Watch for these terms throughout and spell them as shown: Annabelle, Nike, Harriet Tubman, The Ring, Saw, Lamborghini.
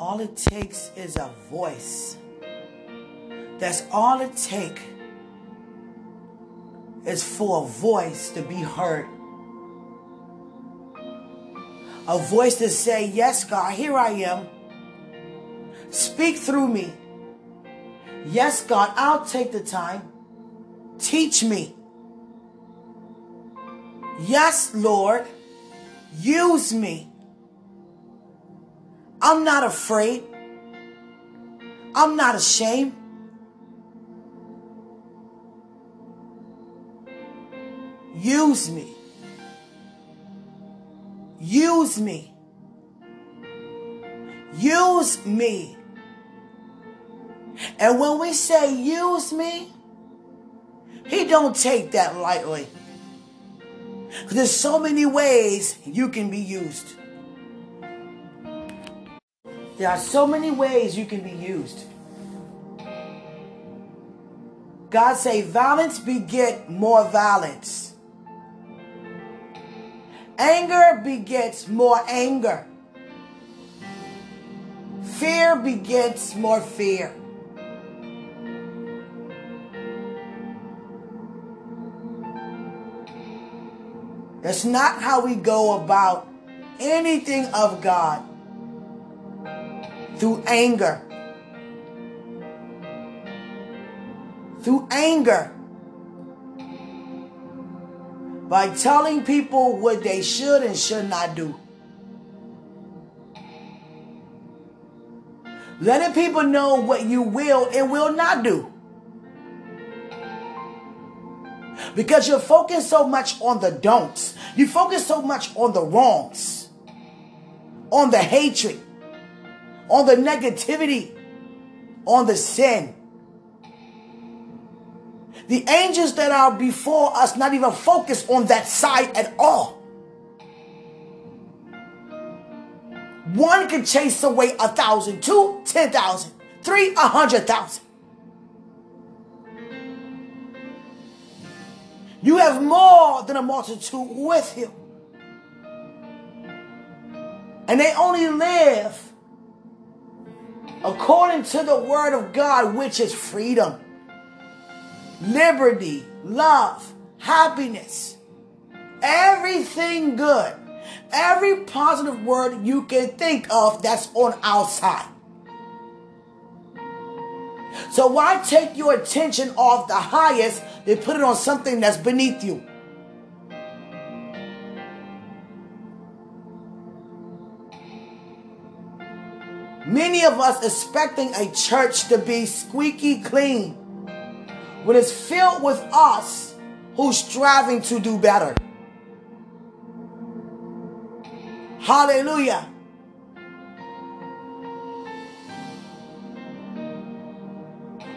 All it takes is a voice. That's all it takes is for a voice to be heard. A voice to say, yes, God, here I am. Speak through me. Yes, God, I'll take the time. Teach me. Yes, Lord, use me. I'm not afraid. I'm not ashamed. Use me. Use me. Use me. And when we say use me, he don't take that lightly. There's so many ways you can be used. There are so many ways you can be used. God say violence beget more violence. Anger begets more anger. Fear begets more fear. That's not how we go about anything of God. Through anger. Through anger. By telling people what they should and should not do. Letting people know what you will and will not do. Because you focus so much on the don'ts. You focus so much on the wrongs. On the hatred. On the negativity. On the sin. The angels that are before us not even focus on that side at all. One can chase away 1,000, 2, 10,000, 3, 100,000. You have more than a multitude with you. And they only live according to the word of God, which is freedom. Liberty, love, happiness, everything good, every positive word you can think of that's on our side. So why take your attention off the highest and put it on something that's beneath you? Many of us expecting a church to be squeaky clean. When it's filled with us who's striving to do better. Hallelujah.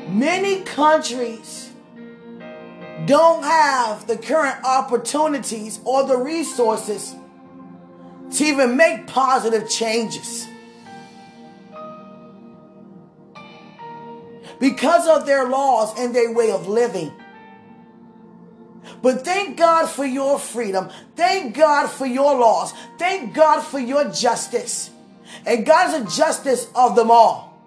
Many countries don't have the current opportunities or the resources to even make positive changes. Because of their laws and their way of living. But thank God for your freedom. Thank God for your laws. Thank God for your justice. And God is a justice of them all.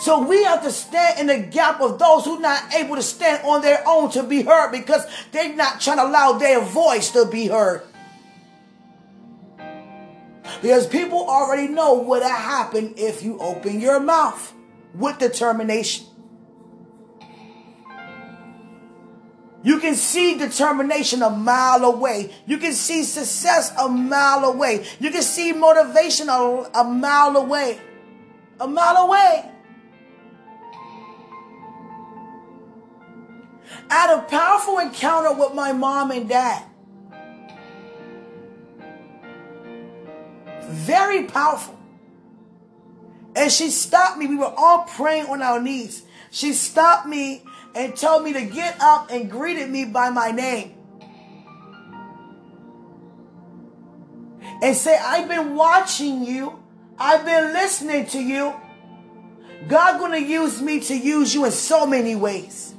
So we have to stand in the gap of those who are not able to stand on their own to be heard. Because they're not trying to allow their voice to be heard. Because people already know what will happen if you open your mouth with determination. You can see determination a mile away. You can see success a mile away. You can see motivation a mile away. A mile away. I had a powerful encounter with my mom and dad. Very powerful. And she stopped me. We were all praying on our knees. She stopped me and told me to get up and greeted me by my name. And said, I've been watching you. I've been listening to you. God's going to use me to use you in so many ways.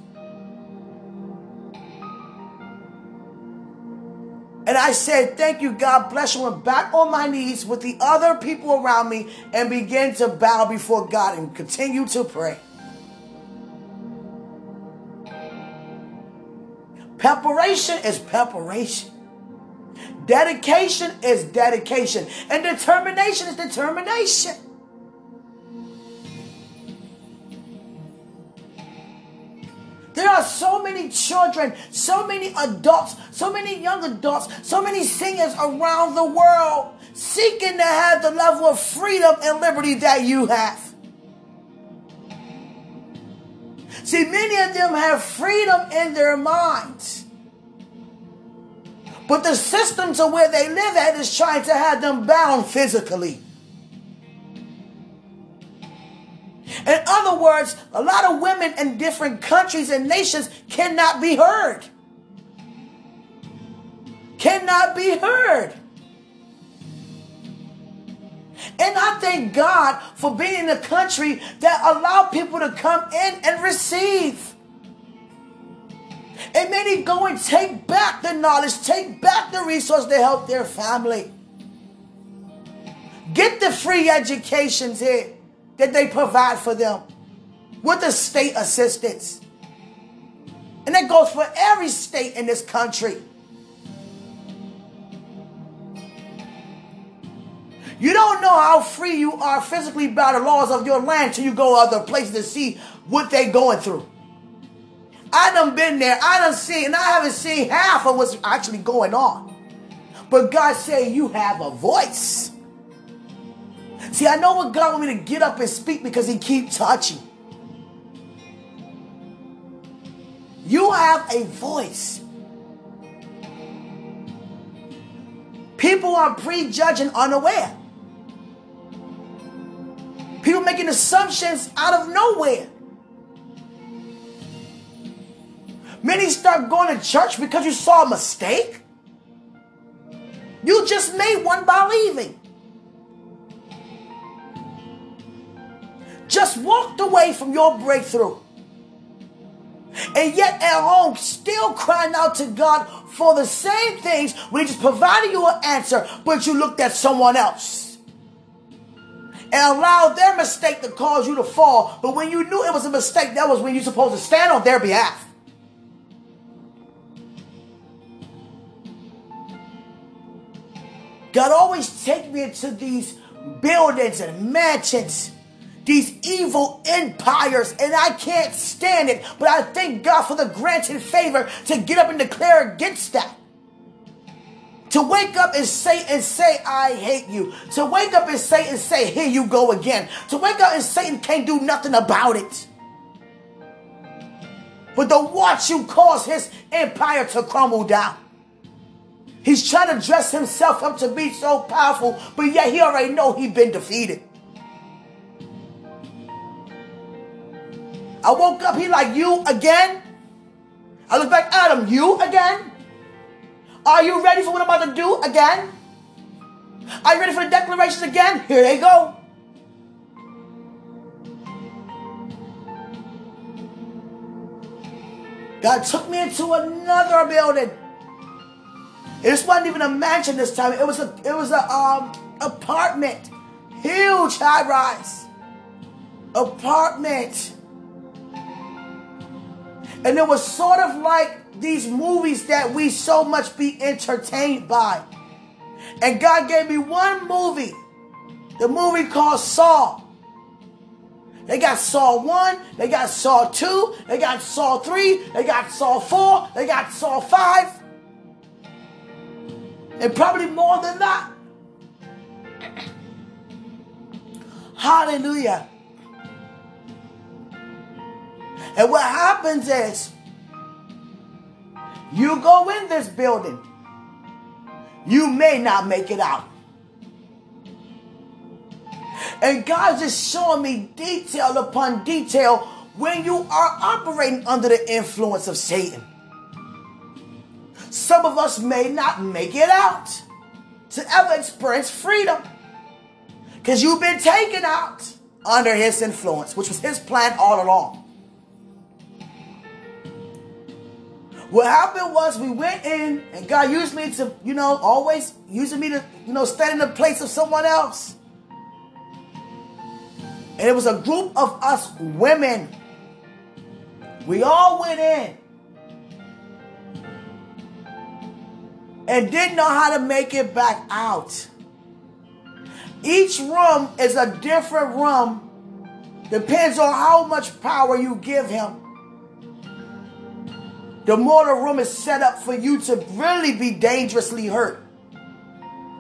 And I said, thank you, God bless you. Went back on my knees with the other people around me and began to bow before God and continue to pray. Preparation is preparation. Dedication is dedication. And determination is determination. There are so many children, so many adults, so many young adults, so many singers around the world seeking to have the level of freedom and liberty that you have. See, many of them have freedom in their minds, but the systems of where they live at is trying to have them bound physically. In other words, a lot of women in different countries and nations cannot be heard. Cannot be heard. And I thank God for being in a country that allows people to come in and receive. And many go and take back the knowledge, take back the resource to help their family. Get the free educations here that they provide for them with the state assistance. And that goes for every state in this country. You don't know how free you are physically by the laws of your land till you go other places to see what they're going through. I done been there. I done seen, and I haven't seen half of what's actually going on. But God said, you have a voice. See, I know what God wants me to get up and speak because he keep touching. You have a voice. People are prejudging unaware. People making assumptions out of nowhere. Many start going to church because you saw a mistake. You just made one by leaving. Just walked away from your breakthrough. And yet at home, still crying out to God for the same things when he just provided you an answer, but you looked at someone else and allowed their mistake to cause you to fall. But when you knew it was a mistake, that was when you're supposed to stand on their behalf. God always take me into these buildings and mansions, these evil empires, and I can't stand it. But I thank God for the granted favor to get up and declare against that. To wake up and say, I hate you. To wake up and say, here you go again. To wake up and Satan can't do nothing about it. But to watch you cause his empire to crumble down. He's trying to dress himself up to be so powerful, but yet he already know he's been defeated. I woke up, he like, you again? I look back, Adam, you again? Are you ready for what I'm about to do again? Are you ready for the declarations again? Here they go. God took me into another building. This wasn't even a mansion this time. It was an apartment. Huge high-rise apartment. And it was sort of like these movies that we so much be entertained by. And God gave me one movie, the movie called Saw. They got Saw 1, they got Saw 2, they got Saw 3, they got Saw 4, they got Saw 5. And probably more than that. Hallelujah. And what happens is, you go in this building, you may not make it out. And God's just showing me detail upon detail when you are operating under the influence of Satan. Some of us may not make it out to ever experience freedom because you've been taken out under his influence, which was his plan all along. What happened was we went in, and God used me to, you know, always using me to, you know, stand in the place of someone else. And it was a group of us women. We all went in and didn't know how to make it back out. Each room is a different room. Depends on how much power you give him. The more the room is set up for you to really be dangerously hurt.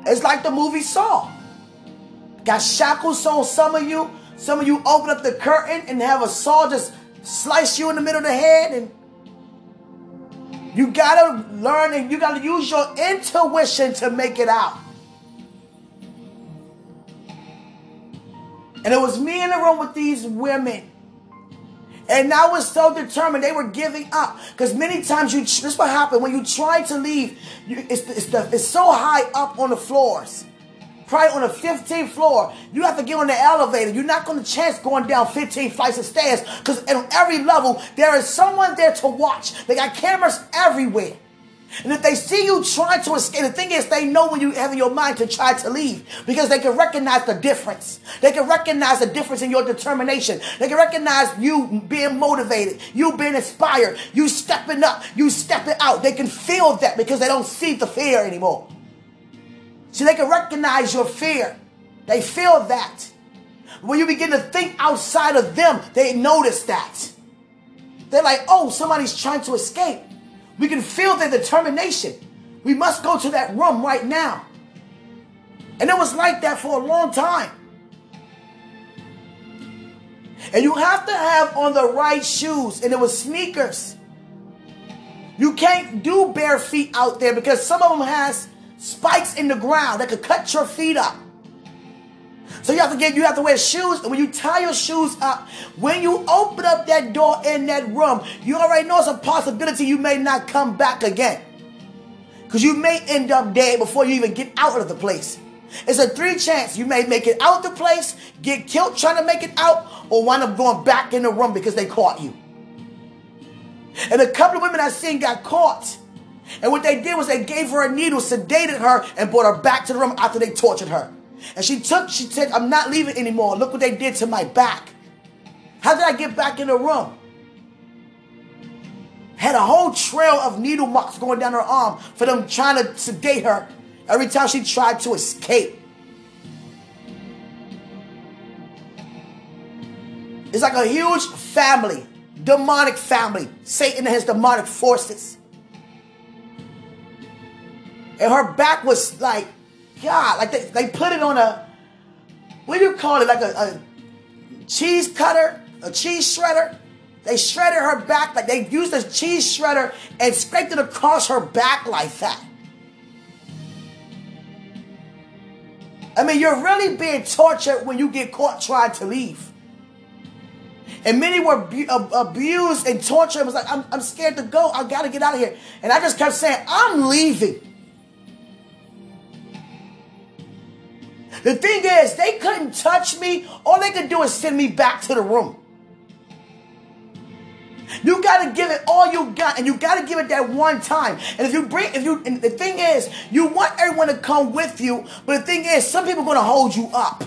It's like the movie Saw. Got shackles on some of you. Some of you open up the curtain and have a saw just slice you in the middle of the head. And you got to learn and you got to use your intuition to make it out. And it was me in the room with these women. And I was so determined. They were giving up. Because many times, this is what happened. When you try to leave, it's so high up on the floors. Probably on the 15th floor. You have to get on the elevator. You're not going to chance going down 15 flights of stairs. Because on every level, there is someone there to watch. They got cameras everywhere. And if they see you trying to escape, the thing is they know when you have in your mind to try to leave because they can recognize the difference. They can recognize the difference in your determination. They can recognize you being motivated, you being inspired, you stepping up, you stepping out. They can feel that because they don't see the fear anymore. So they can recognize your fear. They feel that. When you begin to think outside of them, they notice that. They're like, oh, somebody's trying to escape. We can feel their determination. We must go to that room right now. And it was like that for a long time. And you have to have on the right shoes. And it was sneakers. You can't do bare feet out there because some of them has spikes in the ground that could cut your feet up. So you have to wear shoes. And when you tie your shoes up, when you open up that door in that room, you already know it's a possibility you may not come back again. Because you may end up dead before you even get out of the place. It's a 3 chance. You may make it out the place, get killed trying to make it out, or wind up going back in the room because they caught you. And a couple of women I seen got caught. And what they did was they gave her a needle, sedated her, and brought her back to the room after they tortured her. And she said, I'm not leaving anymore. Look what they did to my back. How did I get back in the room? Had a whole trail of needle marks going down her arm for them trying to sedate her every time she tried to escape. It's like a huge family, demonic family, Satan and his demonic forces. And her back was like, God, like they put it on a, what do you call it, like a cheese cutter, a cheese shredder. They shredded her back, like they used a cheese shredder and scraped it across her back like that. I mean, you're really being tortured when you get caught trying to leave. And many were abused and tortured. It was like, I'm scared to go. I got to get out of here. And I just kept saying, I'm leaving. The thing is, they couldn't touch me. All they could do is send me back to the room. You got to give it all you got, and you got to give it that one time. And and the thing is, you want everyone to come with you, but the thing is, some people are going to hold you up.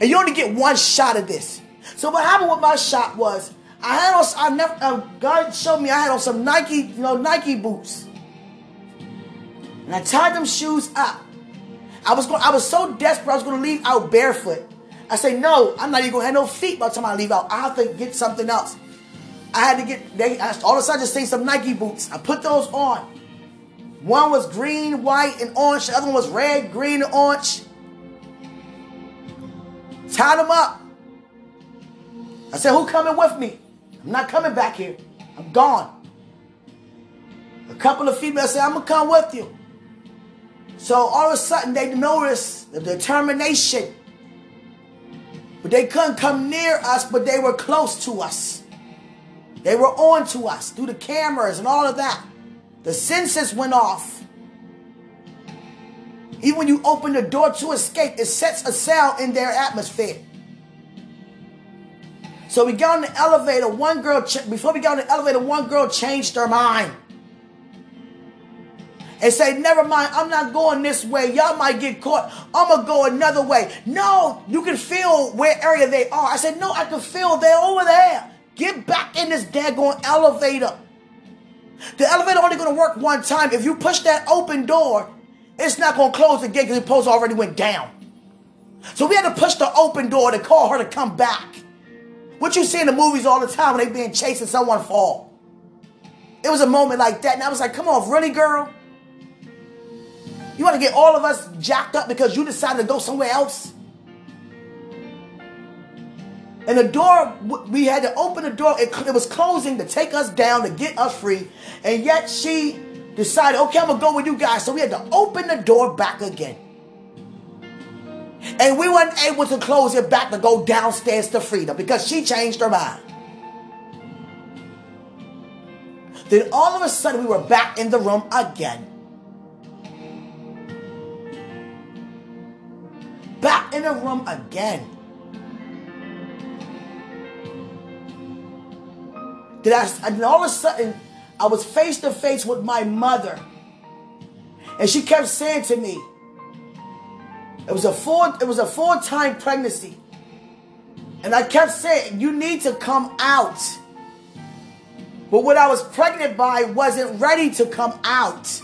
And you only get one shot of this. So what happened with my shot was, God showed me I had on some Nike, you know, Nike boots. And I tied them shoes up. I was so desperate I was going to leave out barefoot. I said, no, I'm not even going to have no feet by the time I leave out. I have to get something else. All of a sudden I just seen some Nike boots. I put those on. One was green, white, and orange. The other one was red, green, and orange. Tied them up. I said, who coming with me? I'm not coming back here. I'm gone. A couple of females said, I'm going to come with you. So all of a sudden they noticed the determination. But they couldn't come near us, but they were close to us. They were on to us through the cameras and all of that. The sensors went off. Even when you open the door to escape, it sets a sound in their atmosphere. So we got on the elevator. One girl, before we got on the elevator, one girl changed her mind and said, never mind, I'm not going this way. Y'all might get caught. I'm going to go another way. No, you can feel where area they are. I said, no, I can feel they're over there. Get back in this daggone elevator. The elevator only going to work one time. If you push that open door, it's not going to close the gate because the post already went down. So we had to push the open door to call her to come back. What you see in the movies all the time when they being chased and someone fall. It was a moment like that. And I was like, come on, really, girl? You want to get all of us jacked up because you decided to go somewhere else? And the door, we had to open the door. It was closing to take us down, to get us free. And yet she decided, okay, I'm going to go with you guys. So we had to open the door back again. And we weren't able to close it back to go downstairs to freedom because she changed her mind. Then all of a sudden, we were back in the room again. Back in the room again. And all of a sudden, I was face to face with my mother. And she kept saying to me, it was a full-time pregnancy. And I kept saying, you need to come out. But what I was pregnant by wasn't ready to come out.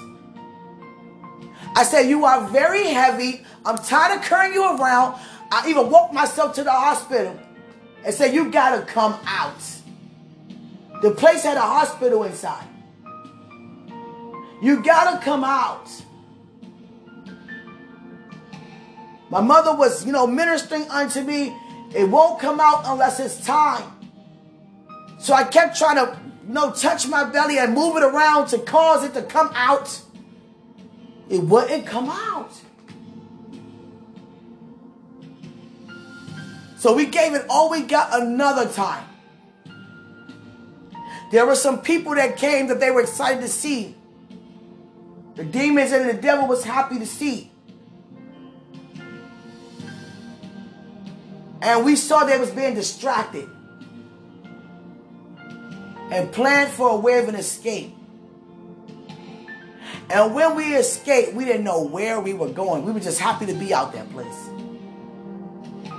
I said, you are very heavy. I'm tired of carrying you around. I even walked myself to the hospital and said, you got to come out. The place had a hospital inside. You got to come out. My mother was, ministering unto me. It won't come out unless it's time. So I kept trying to, touch my belly and move it around to cause it to come out. It wouldn't come out. So we gave it all we got another time. There were some people that came that they were excited to see. The demons and the devil was happy to see. And we saw they was being distracted and planned for a way of an escape. And when we escaped, we didn't know where we were going. We were just happy to be out that place.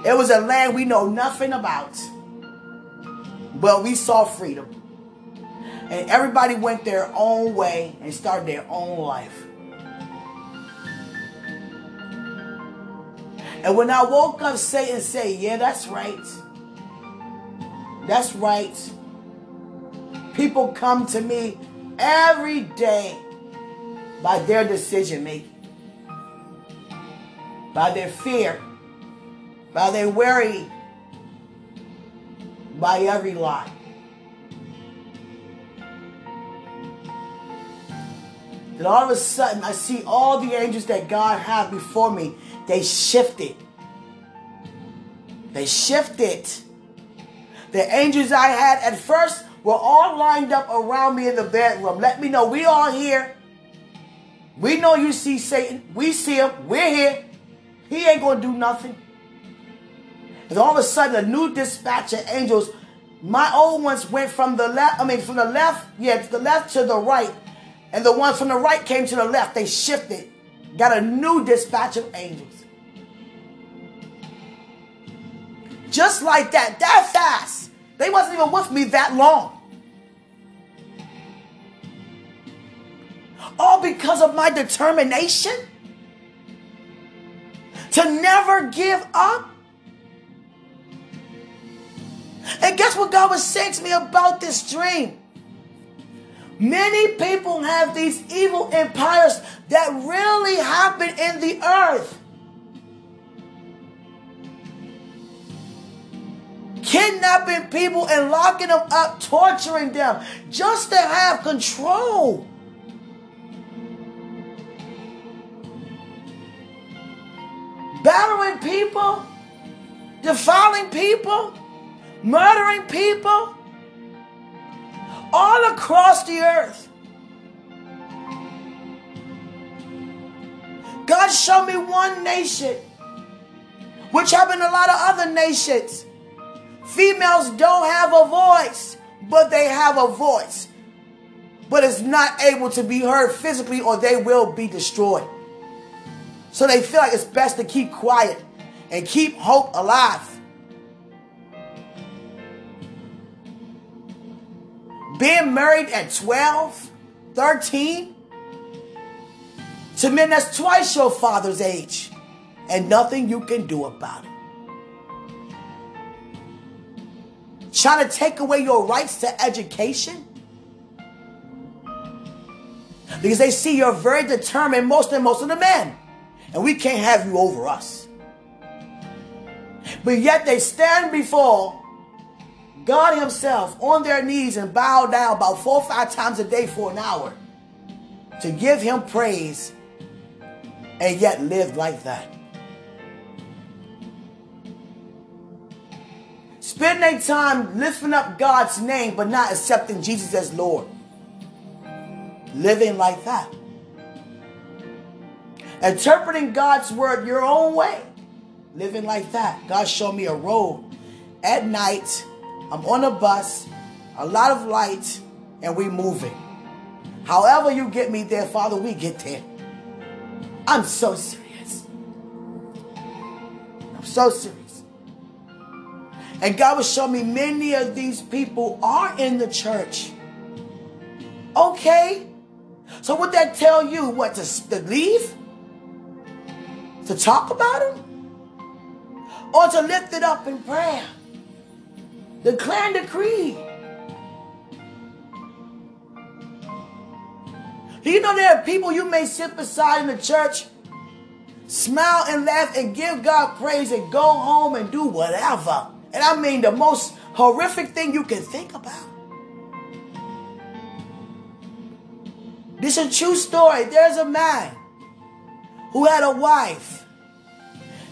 It was a land we know nothing about, but we saw freedom. And everybody went their own way and started their own life. And when I woke up, Satan said, yeah, that's right. That's right. People come to me every day by their decision making, by their fear, by their worry, by every lie. Then all of a sudden, I see all the angels that God had before me. They shifted. They shifted. The angels I had at first were all lined up around me in the bedroom. Let me know we all here. We know you see Satan. We see him. We're here. He ain't going to do nothing. And all of a sudden, a new dispatch of angels. My old ones went from the left. To the left to the right. And the ones from the right came to the left. They shifted. Got a new dispatch of angels. Just like that fast. They wasn't even with me that long. All because of my determination to never give up. And guess what God was saying to me about this dream? Many people have these evil empires that really happen in the earth. Kidnapping people and locking them up, torturing them just to have control. Battering people, defiling people, murdering people. All across the earth. God showed me one nation, which happened in a lot of other nations. Females don't have a voice, but they have a voice. But it's not able to be heard physically, or they will be destroyed. So they feel like it's best to keep quiet and keep hope alive. Being married at 12, 13, to men that's twice your father's age, and nothing you can do about it. Trying to take away your rights to education because they see you're very determined, most of the men, and we can't have you over us. But yet they stand before God himself on their knees and bow down about 4 or 5 times a day for an hour to give him praise, and yet live like that. Spend their time lifting up God's name but not accepting Jesus as Lord. Living like that. Interpreting God's word your own way. Living like that. God showed me a road at night. I'm on a bus, a lot of lights, and we moving. However you get me there, Father, we get there. I'm so serious. I'm so serious. And God will show me many of these people are in the church. Okay. So would that tell you what, to leave? To talk about him? Or to lift it up in prayer? Declare and decree. Do you know there are people you may sit beside in the church, smile and laugh and give God praise and go home and do whatever? And I mean the most horrific thing you can think about. This is a true story. There's a man who had a wife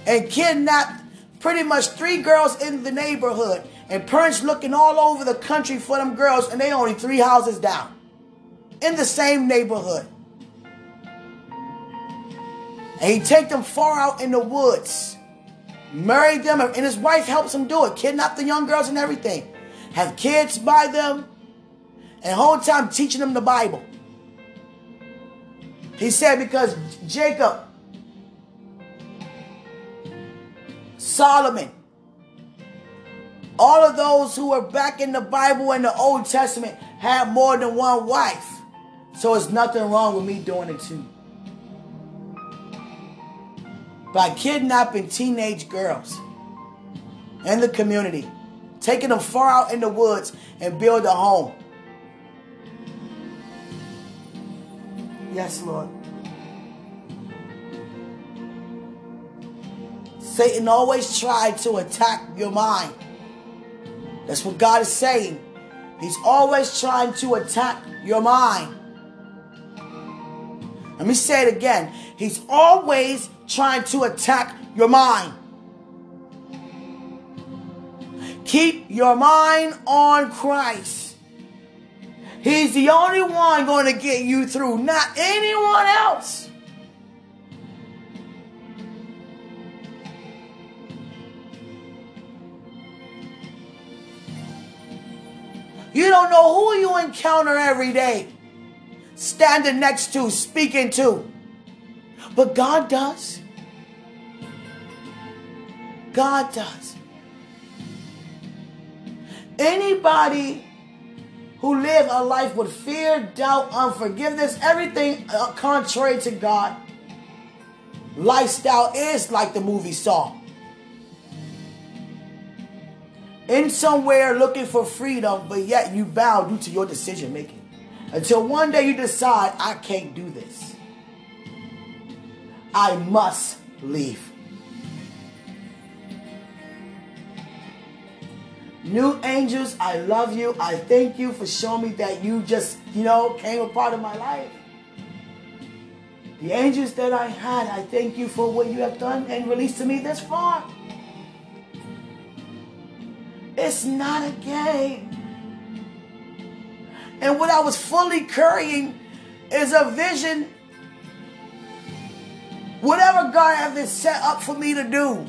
and kidnapped pretty much 3 girls in the neighborhood. And parents looking all over the country for them girls, and they only 3 houses down in the same neighborhood. And he take them far out in the woods, married them, and his wife helps him do it, kidnap the young girls and everything, have kids by them, and whole time teaching them the Bible. He said because Jacob, Solomon, all of those who were back in the Bible and the Old Testament had more than one wife. So it's nothing wrong with me doing it too. By kidnapping teenage girls in the community, taking them far out in the woods and build a home. Yes, Lord. Satan always tried to attack your mind. That's what God is saying. He's always trying to attack your mind. Let me say it again. He's always trying to attack your mind. Keep your mind on Christ. He's the only one going to get you through, not anyone else. You don't know who you encounter every day, standing next to, speaking to. But God does. God does. Anybody who lives a life with fear, doubt, unforgiveness, everything contrary to God, lifestyle is like the movie Saw. In somewhere looking for freedom, but yet you bow due to your decision making. Until one day you decide, I can't do this. I must leave. New angels, I love you. I thank you for showing me that you just, came a part of my life. The angels that I had, I thank you for what you have done and released to me this far. It's not a game. And what I was fully carrying is a vision. Whatever God has set up for me to do,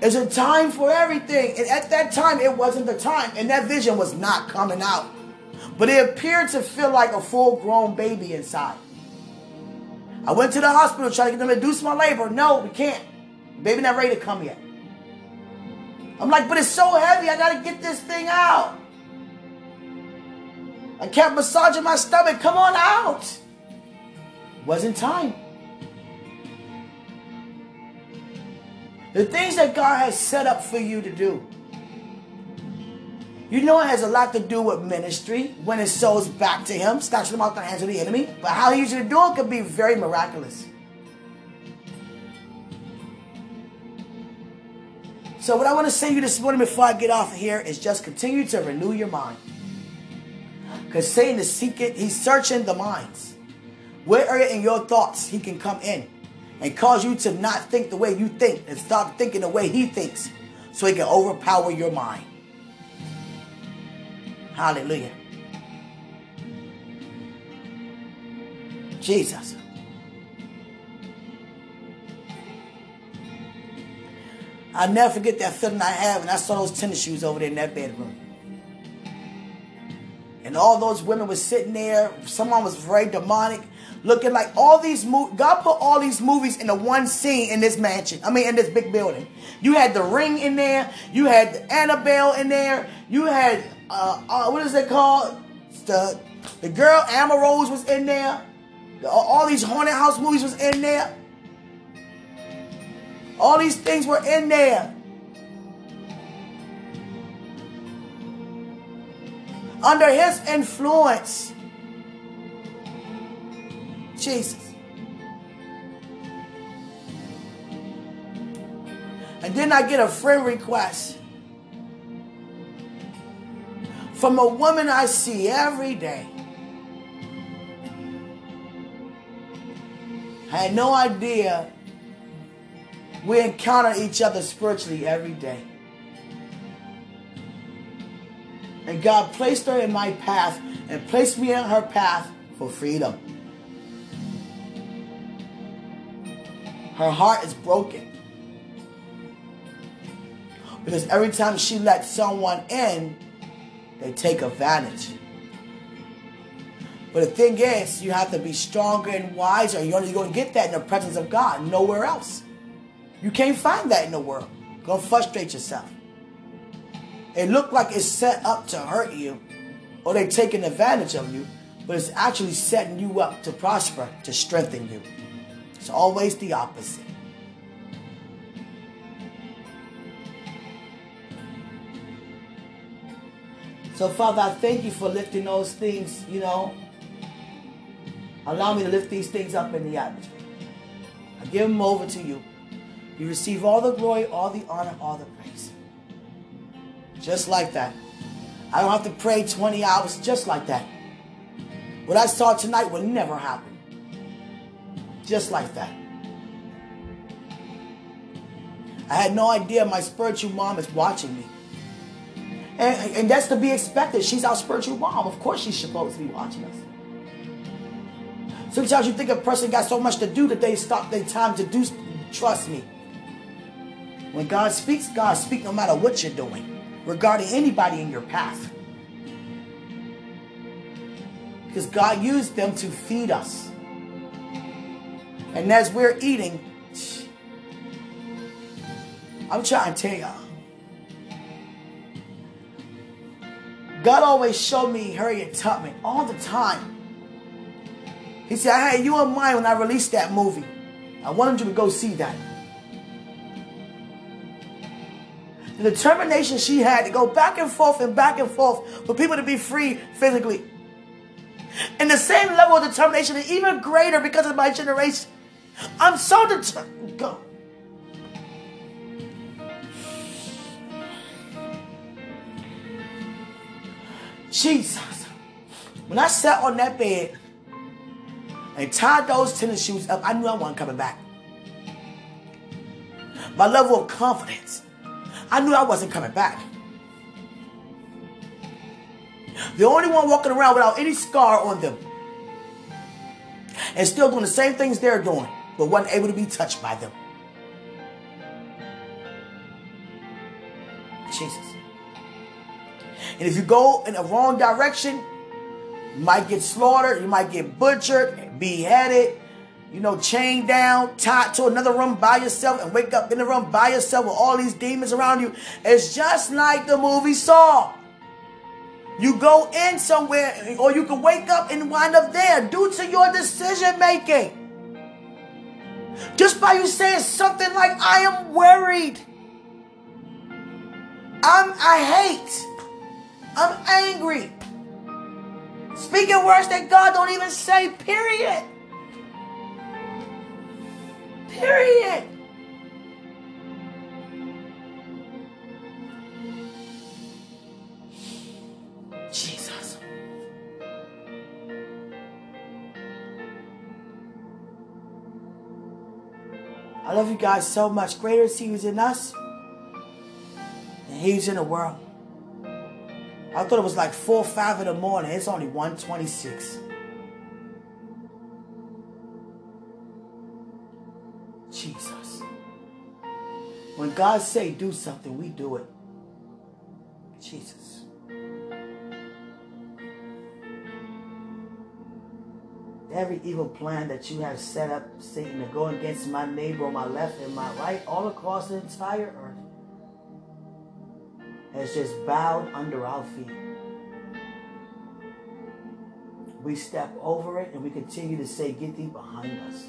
There's a time for everything. And at that time, it wasn't the time. And that vision was not coming out. But it appeared to feel like a full-grown baby inside. I went to the hospital trying to get them to reduce my labor. No, we can't. Baby not ready to come yet. I'm like, but it's so heavy. I got to get this thing out. I kept massaging my stomach. Come on out. Wasn't time. The things that God has set up for you to do. You know it has a lot to do with ministry. When it sows back to him, snatch them out the hands of the enemy. But how he usually do it could be very miraculous. So what I want to say to you this morning before I get off of here is just continue to renew your mind. Because Satan is seeking, he's searching the minds. Where are in your thoughts he can come in and cause you to not think the way you think and start thinking the way he thinks so he can overpower your mind. Hallelujah. Jesus. I'll never forget that feeling I had when I saw those tennis shoes over there in that bedroom. And all those women were sitting there. Someone was very demonic. Looking like all these movies. God put all these movies into one scene in this mansion. I mean, in this big building. You had The Ring in there. You had Annabelle in there. You had, what is it called? The girl, Amber Rose, was in there. All these haunted house movies was in there. All these things were in there. Under his influence. Jesus. And then I get a friend request from a woman I see every day. I had no idea we encounter each other spiritually every day. And God placed her in my path and placed me in her path for freedom. Her heart is broken. Because every time she lets someone in, they take advantage. But the thing is, you have to be stronger and wiser. You're only going to get that in the presence of God, nowhere else. You can't find that in the world. You're going to frustrate yourself. It looked like it's set up to hurt you, or they're taking advantage of you, but it's actually setting you up to prosper, to strengthen you. It's always the opposite. So, Father, I thank you for lifting those things, you know. Allow me to lift these things up in the atmosphere. I give them over to you. You receive all the glory, all the honor, all the praise. Just like that. I don't have to pray 20 hours just like that. What I saw tonight will never happen. Just like that. I had no idea my spiritual mom is watching me. And that's to be expected. She's our spiritual mom. Of course she's supposed to be watching us. Sometimes you think a person got so much to do that they stop their time to do. Trust me. When God speaks no matter what you're doing, regarding anybody in your path. Because God used them to feed us. And as we're eating, I'm trying to tell y'all, God always showed me Harriet Tubman all the time. He said, I had you in mind when I released that movie. I wanted you to go see that. The determination she had to go back and forth for people to be free physically. And the same level of determination is even greater because of my generation. I'm so determined. Go. Jesus. When I sat on that bed and tied those tennis shoes up, I knew I wasn't coming back. My level of confidence, I knew I wasn't coming back. The only one walking around without any scar on them and still doing the same things they're doing, but wasn't able to be touched by them. Jesus. And if you go in a wrong direction, you might get slaughtered, you might get butchered, beheaded, you know, chained down, tied to another room by yourself, and wake up in the room by yourself with all these demons around you. It's just like the movie Saw. You go in somewhere, or you can wake up and wind up there due to your decision making. Just by you saying something like, I am worried, I hate, I'm angry. Speaking words that God don't even say, period. Period. Jesus. I love you guys so much. Greater is He who's in us than He who's in the world. I thought it was like 4 or 5 in the morning. It's only 1:26. Jesus. When God say do something, we do it. Jesus. Every evil plan that you have set up, Satan, to go against my neighbor on my left and my right, all across the entire earth, has just bowed under our feet. We step over it and we continue to say, get thee behind us.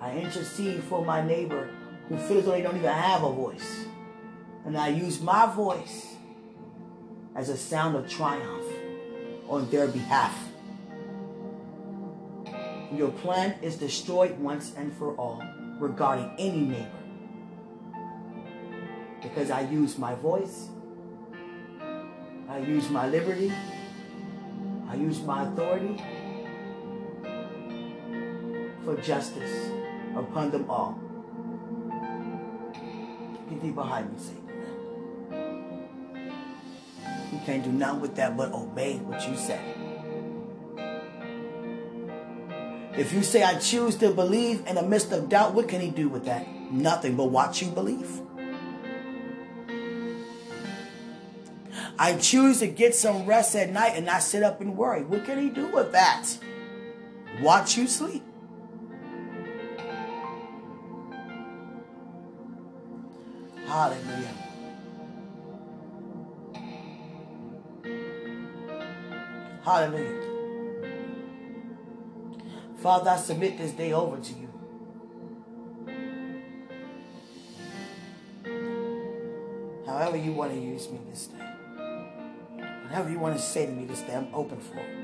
I intercede for my neighbor who feels like they don't even have a voice. And I use my voice as a sound of triumph on their behalf. Your plan is destroyed once and for all, regarding any neighbor, because I use my voice, I use my liberty, I use my authority for justice upon them all. Get thee behind me, Satan. You can't do nothing with that but obey what you say. If you say, I choose to believe in the midst of doubt, what can He do with that? Nothing but watch you believe. I choose to get some rest at night and not sit up and worry. What can He do with that? Watch you sleep. Hallelujah. Hallelujah. Father, I submit this day over to You. However You want to use me this day. Whatever You want to say to me this day, I'm open for it.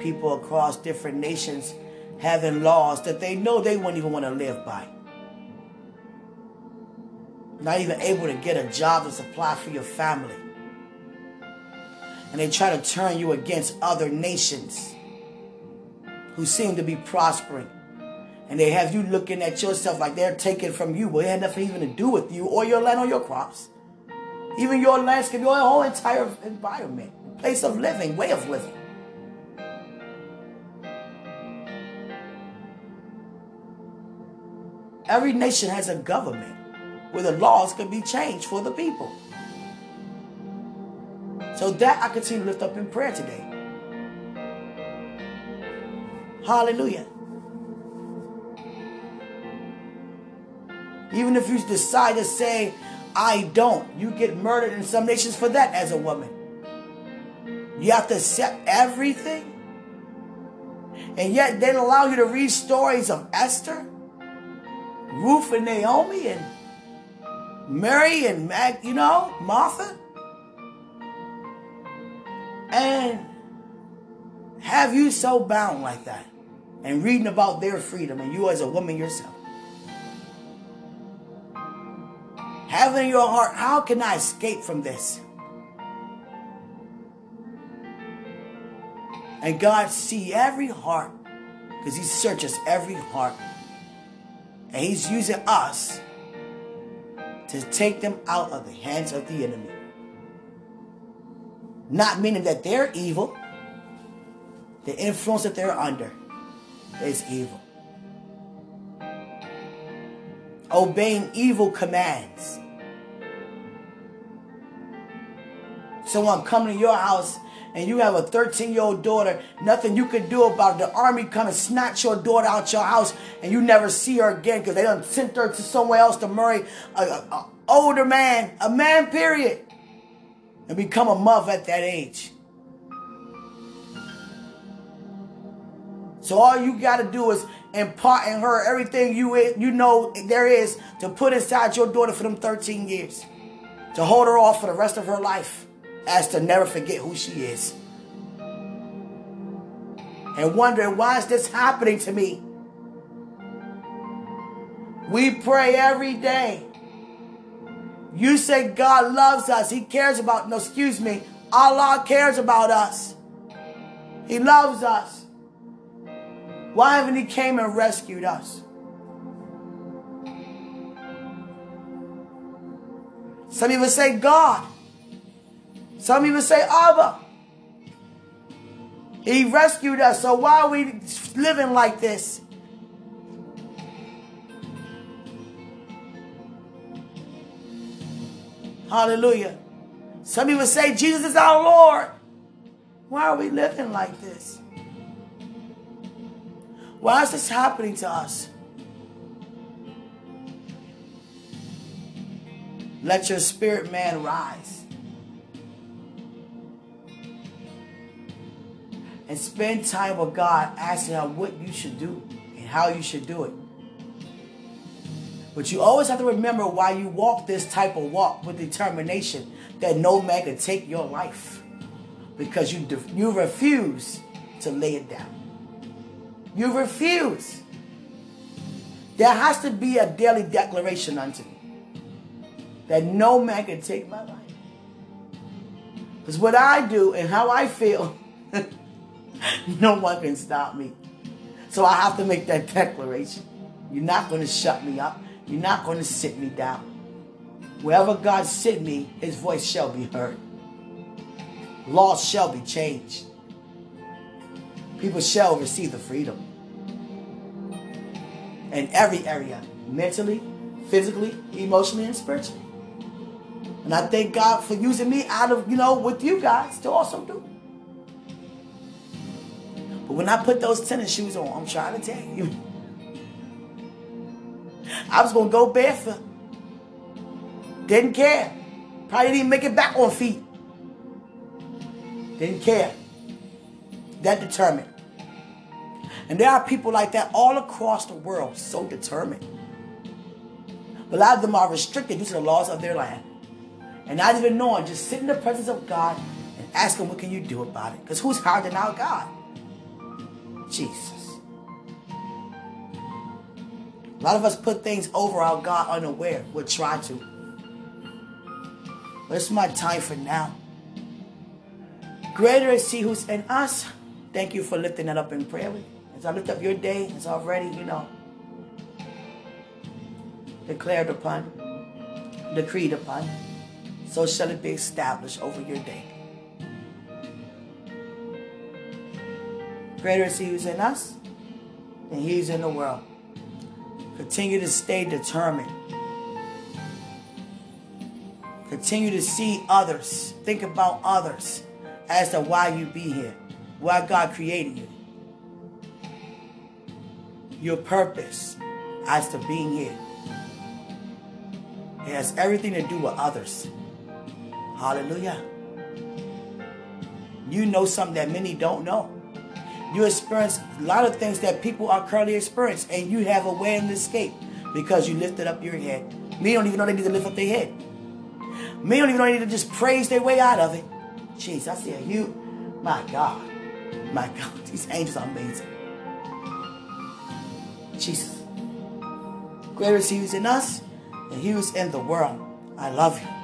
People across different nations having laws that they know they wouldn't even want to live by. Not even able to get a job to supply for your family. And they try to turn you against other nations who seem to be prospering. And they have you looking at yourself like they're taking from you. Well, it had nothing even to do with you or your land or your crops. Even your landscape, your whole entire environment, place of living, way of living. Every nation has a government where the laws could be changed for the people. So that I continue to lift up in prayer today. Hallelujah. Even if you decide to say, I don't, you get murdered in some nations for that as a woman. You have to accept everything. And yet they allow you to read stories of Esther, Ruth and Naomi and Mary and Martha, and have you so bound like that and reading about their freedom and you as a woman yourself having in your heart, how can I escape from this? And God see every heart, because He searches every heart, and He's using us to take them out of the hands of the enemy. Not meaning that they're evil, the influence that they're under is evil. Obeying evil commands. So I'm coming to your house and you have a 13-year-old daughter. Nothing you can do about it. The army kind of snatch your daughter out your house and you never see her again because they done sent her to somewhere else to marry an older man. A man, period. And become a mother at that age. So all you got to do is impart in her everything you know there is to put inside your daughter for them 13 years. To hold her off for the rest of her life. As to never forget who she is. And wondering, why is this happening to me? We pray every day. You say God loves us. He cares about, no, excuse me. Allah cares about us. He loves us. Why haven't He came and rescued us? Some even say God. Some even say Abba. He rescued us, so why are we living like this? Hallelujah. Some even say Jesus is our Lord. Why are we living like this? Why is this happening to us? Let your spirit man rise. And spend time with God, asking Him what you should do and how you should do it. But you always have to remember why you walk this type of walk with determination, that no man can take your life. Because you refuse to lay it down. You refuse. There has to be a daily declaration unto me that no man can take my life. Because what I do and how I feel, no one can stop me. So I have to make that declaration. You're not going to shut me up. You're not going to sit me down. Wherever God sent me, His voice shall be heard. Laws shall be changed. People shall receive the freedom. In every area. Mentally, physically, emotionally, and spiritually. And I thank God for using me out of, with you guys to also do. But when I put those tennis shoes on, I'm trying to tell you, I was going to go barefoot. Didn't care. Probably didn't even make it back on feet. Didn't care. That determined. And there are people like that all across the world, so determined. But a lot of them are restricted due to the laws of their land. And not even knowing, just sit in the presence of God and ask Him, what can you do about it? Because who's higher than our God? Jesus. A lot of us put things over our God unaware. We'll try to. But it's my time for now. Greater is He who's in us. Thank you for lifting that up in prayer. As I lift up your day, it's already, declared upon, decreed upon. So shall it be established over your day. Greater is He who's in us than He's in the world. Continue to stay determined. Continue to see others. Think about others. As to why you be here. Why God created you. Your purpose as to being here. It has everything to do with others. Hallelujah. You know something that many don't know. You experience a lot of things that people are currently experiencing. And you have a way and escape. Because you lifted up your head. Many don't even know they need to lift up their head. Many don't even know they need to just praise their way out of it. Jeez, I see a huge, my God, these angels are amazing. Jesus, greater is He who's in us than He who's in the world. I love you.